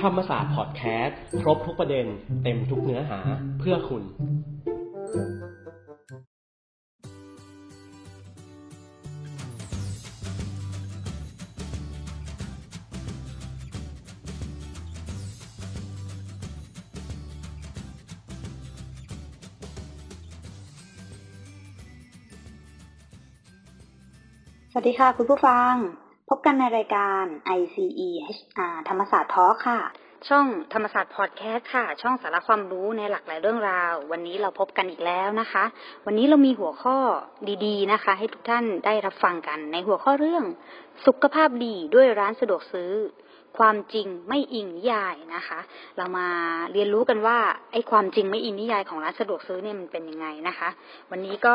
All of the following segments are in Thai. ธรรมศาสตร์พอดแคสต์ครบทุกประเด็นเต็มทุกเนื้อหาเพื่อคุณสวัสดีค่ะคุณผู้ฟังพบกันในรายการ ICEHR ธรรมศาสตร์ทอล์คค่ะช่องธรรมศาสตร์พอดแคสต์ค่ะช่องสาระความรู้ในหลากหลายเรื่องราววันนี้เราพบกันอีกแล้วนะคะวันนี้เรามีหัวข้อดีๆนะคะให้ทุกท่านได้รับฟังกันในหัวข้อเรื่องสุขภาพดีด้วยร้านสะดวกซื้อความจริงไม่อิงนิยายนะคะเรามาเรียนรู้กันว่าไอ้ความจริงไม่อิงนิยายของร้านสะดวกซื้อเนี่ยมันเป็นยังไงนะคะวันนี้ก็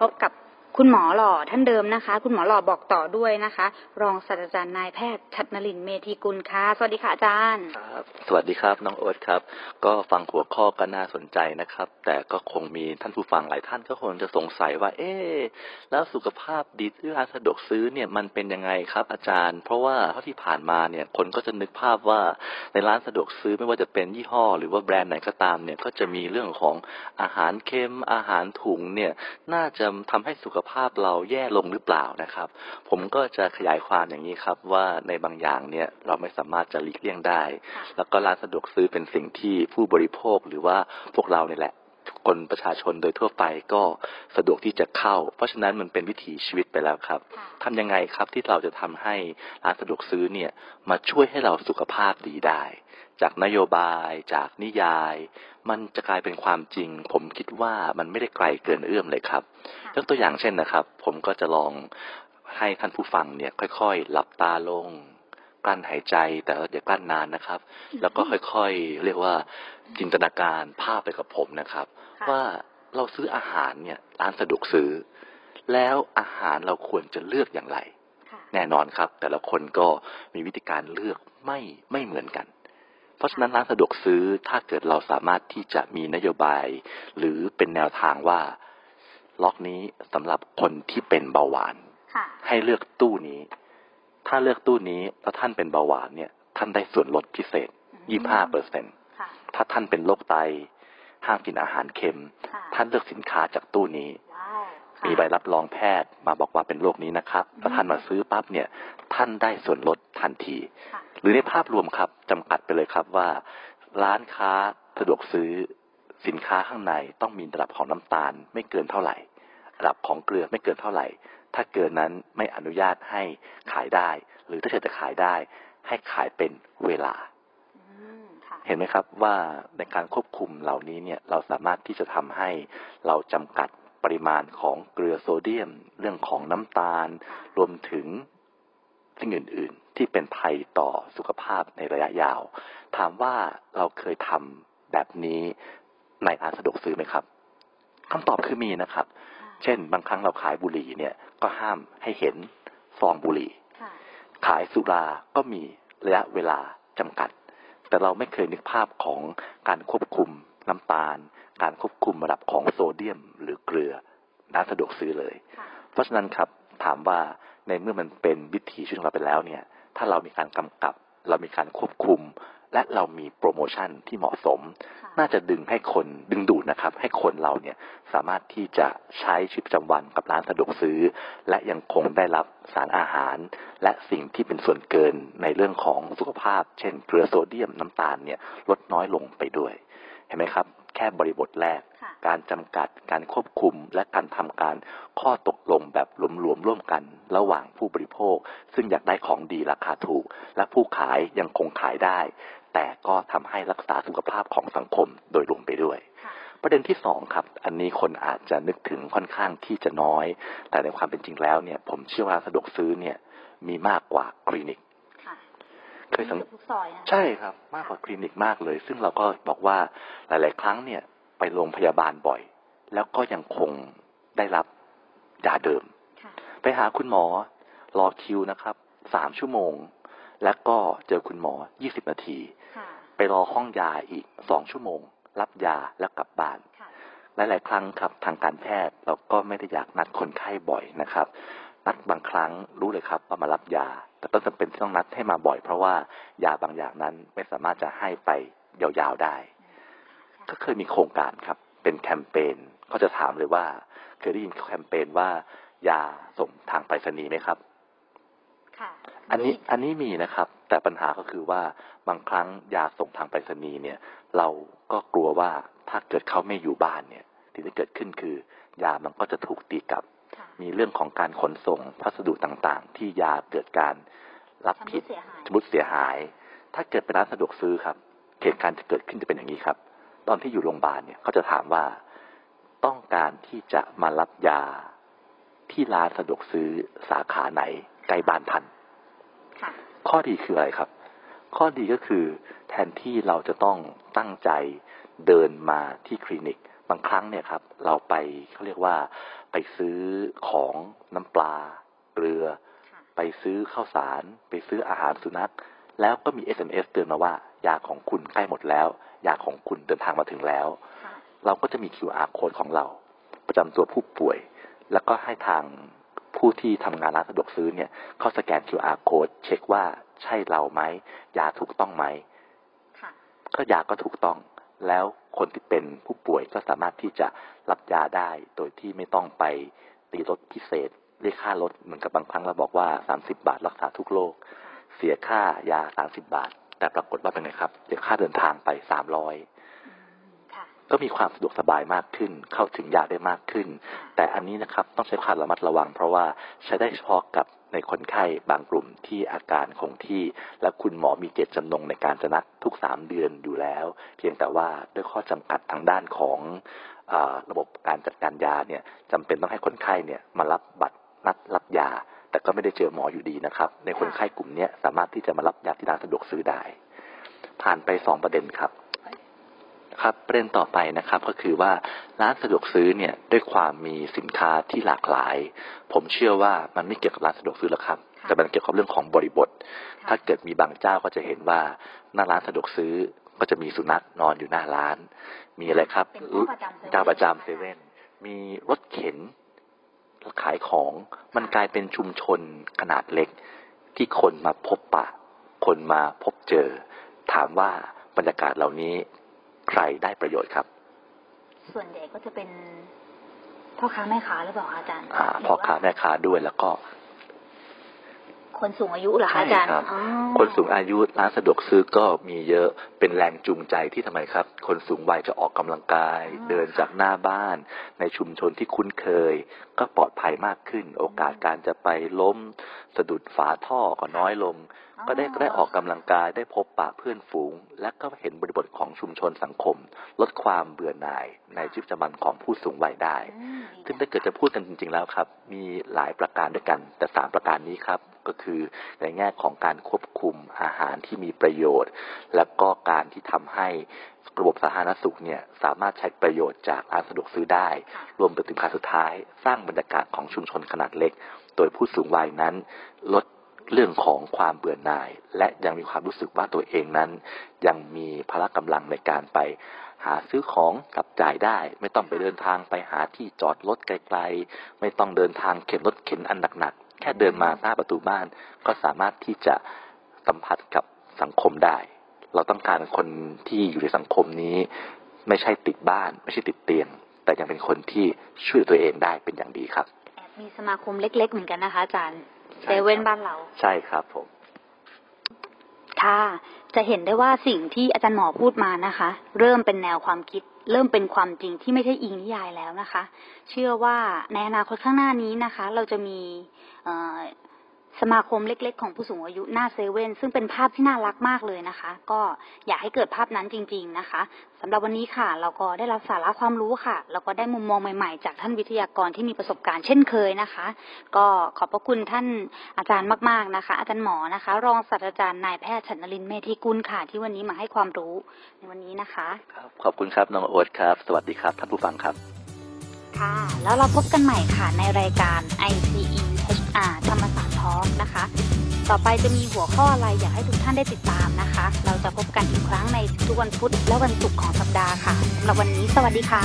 พบกับคุณหมอหล่อท่านเดิมนะคะคุณหมอหล่อบอกต่อด้วยนะคะรองศาสตราจารย์นายแพทย์ชัดนลินเมธีกุลค่ะสวัสดีค่ะอาจารย์ครับสวัสดีครับน้องโอ๊ตครับก็ฟังหัวข้อก็น่าสนใจนะครับแต่ก็คงมีท่านผู้ฟังหลายท่านก็คงจะสงสัยว่าเอ๊ะแล้วสุขภาพดีที่ร้านสะดวกซื้อเนี่ยมันเป็นยังไงครับอาจารย์เพราะว่าเท่าที่ผ่านมาเนี่ยคนก็จะนึกภาพว่าในร้านสะดวกซื้อไม่ว่าจะเป็นยี่ห้อหรือว่าแบรนด์ไหนก็ตามเนี่ยก็จะมีเรื่องของอาหารเค็มอาหารถุงเนี่ยน่าจะทำให้สุขภาพเราแย่ลงหรือเปล่านะครับผมก็จะขยายความอย่างนี้ครับว่าในบางอย่างเนี่ยเราไม่สามารถจะหลีกเลี่ยงได้แล้วก็ร้านสะดวกซื้อเป็นสิ่งที่ผู้บริโภคหรือว่าพวกเราเนี่ยแหละคนประชาชนโดยทั่วไปก็สะดวกที่จะเข้าเพราะฉะนั้นมันเป็นวิถีชีวิตไปแล้วครับทำยังไงครับที่เราจะทำให้ร้านสะดวกซื้อเนี่ยมาช่วยให้เราสุขภาพดีได้จากนโยบายจากนิยายมันจะกลายเป็นความจริงผมคิดว่ามันไม่ได้ไกลเกินเอื้อมเลยครับยกตัวอย่างเช่นนะครับผมก็จะลองให้ท่านผู้ฟังเนี่ยค่อยๆหลับตาลงกลั้นหายใจแต่อย่ากลั้นนานนะครับแล้วก็ค่อยๆเรียกว่าจินตนาการภาพไปกับผมนะครับว่าเราซื้ออาหารเนี่ยร้านสะดวกซื้อแล้วอาหารเราควรจะเลือกอย่างไรแน่นอนครับแต่ละคนก็มีวิธีการเลือกไม่เหมือนกันเพราะฉะนั้นร้านสะดวกซื้อถ้าเกิดเราสามารถที่จะมีนโยบายหรือเป็นแนวทางว่าล็อกนี้สำหรับคนที่เป็นเบาหวานให้เลือกตู้นี้ถ้าเลือกตู้นี้แล้วท่านเป็นเบาหวานเนี่ยท่านได้ส่วนลดพิเศษ 25% ถ้าท่านเป็นโรคไตห้ามกินอาหารเค็มท่านเลือกสินค้าจากตู้นี้มีใบรับรองแพทย์มาบอกว่าเป็นโรคนี้นะครับถ้าท่านมาซื้อปั๊บเนี่ยท่านได้ส่วนลดทันทีหรือในภาพรวมครับจำกัดไปเลยครับว่าร้านค้าสะดวกซื้อสินค้าข้างในต้องมีระดับของน้ำตาลไม่เกินเท่าไหร่ระดับของเกลือไม่เกินเท่าไหร่ถ้าเกินนั้นไม่อนุญาตให้ขายได้หรือถ้าจะขายได้ให้ขายเป็นเวลาเห็นไหมครับว่าในการควบคุมเหล่านี้เนี่ยเราสามารถที่จะทำให้เราจำกัดปริมาณของเกลือโซเดียมเรื่องของน้ำตาลรวมถึงสิ่งอื่นๆที่เป็นภัยต่อสุขภาพในระยะยาวถามว่าเราเคยทำแบบนี้ในร้านสะดวกซื้อไหมครับคำตอบคือมีนะครับเช่นบางครั้งเราขายบุหรี่เนี่ยก็ห้ามให้เห็นซองบุหรี่ขายสุราก็มีระยะเวลาจำกัดแต่เราไม่เคยนึกภาพของการควบคุมน้ำตาลการควบคุมระดับของโซเดียมหรือเกลือร้านสะดวกซื้อเลยเพราะฉะนั้นครับถามว่าในเมื่อมันเป็นวิถีชีวิตของเราไปแล้วเนี่ยถ้าเรามีการกำกับเรามีการควบคุมและเรามีโปรโมชั่นที่เหมาะสมน่าจะดึงให้คนดึงดูดนะครับให้คนเราเนี่ยสามารถที่จะใช้ชีวิตประจำวันกับร้านสะดวกซื้อและยังคงได้รับสารอาหารและสิ่งที่เป็นส่วนเกินในเรื่องของสุขภาพเช่นเกลือโซเดียมน้ำตาลเนี่ยลดน้อยลงไปด้วยเห็นไหมครับแค่บริบทแรกการจำกัดการควบคุมและการทำการข้อตกลงแบบหลวมๆร่วมกันระหว่างผู้บริโภคซึ่งอยากได้ของดีราคาถูกและผู้ขายยังคงขายได้แต่ก็ทำให้รักษาสุขภาพของสังคมโดยรวมไปด้วยประเด็นที่สองครับอันนี้คนอาจจะนึกถึงค่อนข้างที่จะน้อยแต่ในความเป็นจริงแล้วเนี่ยผมเชื่อว่าสะดวกซื้อเนี่ยมีมากกว่าคลินิกเคยสังเกตใช่ครับมากกว่าคลินิกมากเลยซึ่งเราก็บอกว่าหลายๆครั้งเนี่ยไปโรงพยาบาลบ่อยแล้วก็ยังคงได้รับยาเดิมไปหาคุณหมอรอคิวนะครับ3ชั่วโมงแล้วก็เจอคุณหมอ20นาทีไปรอห้องยาอีก2ชั่วโมงรับยาแล้วกลับบ้านหลายๆครั้งครับทางการแพทย์เราก็ไม่ได้อยากนัดคนไข้บ่อยนะครับ นัดบางครั้งรู้เลยครับว่ามารับยาแต่ต้นจำเป็นต้องนัดให้มาบ่อยเพราะว่ายาบางอย่างนั้นไม่สามารถจะให้ไปยาวๆได้ก็เคยมีโครงการครับเป็นแคมเปญเขาจะถามเลยว่าเคยได้ยินแคมเปญว่ายาส่งทางไปรษณีย์ไหมครับค่ะอันนี้มีนะครับแต่ปัญหาก็คือว่าบางครั้งยาส่งทางไปรษณีย์เนี่ยเราก็กลัวว่าถ้าเกิดเขาไม่อยู่บ้านเนี่ยสิ่งที่เกิดขึ้นคือยามันก็จะถูกตีกลับมีเรื่องของการขนส่งพัสดุต่างๆที่ยาเกิดการรับผิดชำรุดเสียหายถ้าเกิดเป็นร้านสะดวกซื้อครับเหตุการณ์จะเกิดขึ้นจะเป็นอย่างนี้ครับตอนที่อยู่โรงพยาบาลเนี่ยเขาจะถามว่าต้องการที่จะมารับยาที่ร้านสะดวกซื้อสาขาไหนใกล้บ้านท่านข้อดีคืออะไรครับข้อดีก็คือแทนที่เราจะต้องตั้งใจเดินมาที่คลินิกบางครั้งเนี่ยครับเราไปเขาเรียกว่าไปซื้อของน้ำปลาเกลือไปซื้อข้าวสารไปซื้ออาหารสุนัขแล้วก็มี SMS เตือนมาว่ายาของคุณใกล้หมดแล้วยาของคุณเดินทางมาถึงแล้วเราก็จะมี QR Code ของเราประจำตัวผู้ป่วยแล้วก็ให้ทางผู้ที่ทำงานร้านสะดวกซื้อเนี่ยเขาสแกน QR Code เช็คว่าใช่เราไหมยาถูกต้องไหมก็ยาก็ถูกต้องแล้วคนที่เป็นผู้ป่วยก็สามารถที่จะรับยาได้โดยที่ไม่ต้องไปตีรถพิเศษเรียกค่ารถเหมือนกับบางครั้งเราบอกว่า30 บาทรักษาทุกโรคเสียค่ายา30 บาทแต่ปรากฏว่าเป็นไงครับเสียค่าเดินทางไป300ก็มีความสะดวกสบายมากขึ้นเข้าถึงยาได้มากขึ้นแต่อันนี้นะครับต้องใช้ความระมัดระวังเพราะว่าใช้ได้เฉพาะกับในคนไข้บางกลุ่มที่อาการคงที่และคุณหมอมีเจตจำนงในการจะนัดทุก3 เดือนอยู่แล้วเพียงแต่ว่าด้วยข้อจำกัดทางด้านของระบบการจัดการยาเนี่ยจำเป็นต้องให้คนไข้เนี่ยมารับบัตรนัดรับยาแต่ก็ไม่ได้เจอหมออยู่ดีนะครับในคนไข้กลุ่มนี้สามารถที่จะมารับยาที่ร้านสะดวกซื้อได้ผ่านไป2 ประเด็นครับครับประเด็นต่อไปนะครับก็คือว่าร้านสะดวกซื้อเนี่ยด้วยความมีสินค้าที่หลากหลายผมเชื่อว่ามันไม่เกี่ยวกับร้านสะดวกซื้อหรอกครับแต่มันเกี่ยวกับเรื่องของบริบทถ้าเกิดมีบางเจ้าก็จะเห็นว่าหน้าร้านสะดวกซื้อก็จะมีสุนัขนอนอยู่หน้าร้านมีอะไรครับเจ้าประจำเซเว่นมีรถเข็นขายของมันกลายเป็นชุมชนขนาดเล็กที่คนมาพบปะคนมาพบเจอถามว่าบรรยากาศเหล่านี้ใครได้ประโยชน์ครับส่วนใหญ่ก็จะเป็นพ่อค้าแม่ค้าหรือเปล่าอาจารย์พ่อค้าแม่ค้าด้วยแล้วก็คนสูงอายุเหรอคะอาจารย์คนสูงอายุร้านสะดวกซื้อก็มีเยอะเป็นแรงจูงใจที่ทำไมครับคนสูงวัยจะออกกำลังกายเดินจากหน้าบ้านในชุมชนที่คุ้นเคยก็ปลอดภัยมากขึ้นโอกาสการจะไปล้มสะดุดฝาท่อก็น้อยลงก็ได้ออกกำลังกายได้พบปะเพื่อนฝูงและก็เห็นบริบทของชุมชนสังคมลดความเบื่อหน่ายในชีวิตประจำวันของผู้สูงวัยได้ซึ่งถ้าเกิดจะพูดกันจริงๆแล้วครับมีหลายประการด้วยกันแต่3 ประการนี้ครับก็คือในแง่ของการควบคุมอาหารที่มีประโยชน์และก็การที่ทำให้ระบบสาธารณสุขเนี่ยสามารถใช้ประโยชน์จากร้านสะดวกซื้อได้รวมไปถึงการสุดท้ายสร้างบรรยากาศของชุมชนขนาดเล็กโดยผู้สูงวัยนั้นลดเรื่องของความเบื่อหน่ายและยังมีความรู้สึกว่าตัวเองนั้นยังมีพละกำลังในการไปหาซื้อของกลับจ่ายได้ไม่ต้องไปเดินทางไปหาที่จอดรถไกลๆไม่ต้องเดินทางเข็นรถเข็นอันหนักๆแค่เดินมาหน้าประตูบ้านก็สามารถที่จะสัมผัสกับสังคมได้เราต้องการคนที่อยู่ในสังคมนี้ไม่ใช่ติดบ้านไม่ใช่ติดเตียงแต่ยังเป็นคนที่ช่วยตัวเองได้เป็นอย่างดีครับมีสมาคมเล็กๆเหมือนกันนะคะอาจารย์เซเว่นบ้านเราใช่ครับผมค่ะจะเห็นได้ว่าสิ่งที่อาจารย์หมอพูดมานะคะเริ่มเป็นแนวความคิดเริ่มเป็นความจริงที่ไม่ใช่อิงนิยายแล้วนะคะเชื่อว่าในอนาคตข้างหน้านี้นะคะเราจะมีสมาคมเล็กๆของผู้สูงอายุหน้าเซเว่นซึ่งเป็นภาพที่น่ารักมากเลยนะคะก็อยากให้เกิดภาพนั้นจริงๆนะคะสำหรับวันนี้ค่ะเราก็ได้รับสาระความรู้ค่ะแล้วก็ได้มุมมองใหม่ๆจากท่านวิทยากรที่มีประสบการณ์เช่นเคยนะคะก็ขอบพระคุณท่านอาจารย์มากๆนะคะอาจารย์หมอนะคะรองศาสตราจารย์นายแพทย์ฉันนลินทร์เมธีกุลค่ะที่วันนี้มาให้ความรู้ในวันนี้นะคะครับขอบคุณครับน้องโอ๊ตครับสวัสดีครับท่านผู้ฟังครับค่ะแล้วเราพบกันใหม่ค่ะในรายการ ICEHR ธรรมศาสตร์นะคะต่อไปจะมีหัวข้ออะไรอยากให้ทุกท่านได้ติดตามนะคะเราจะพบกันอีกครั้งในทุกวันพุธและวันศุกร์ของสัปดาห์ค่ะสำหรับวันนี้สวัสดีค่ะ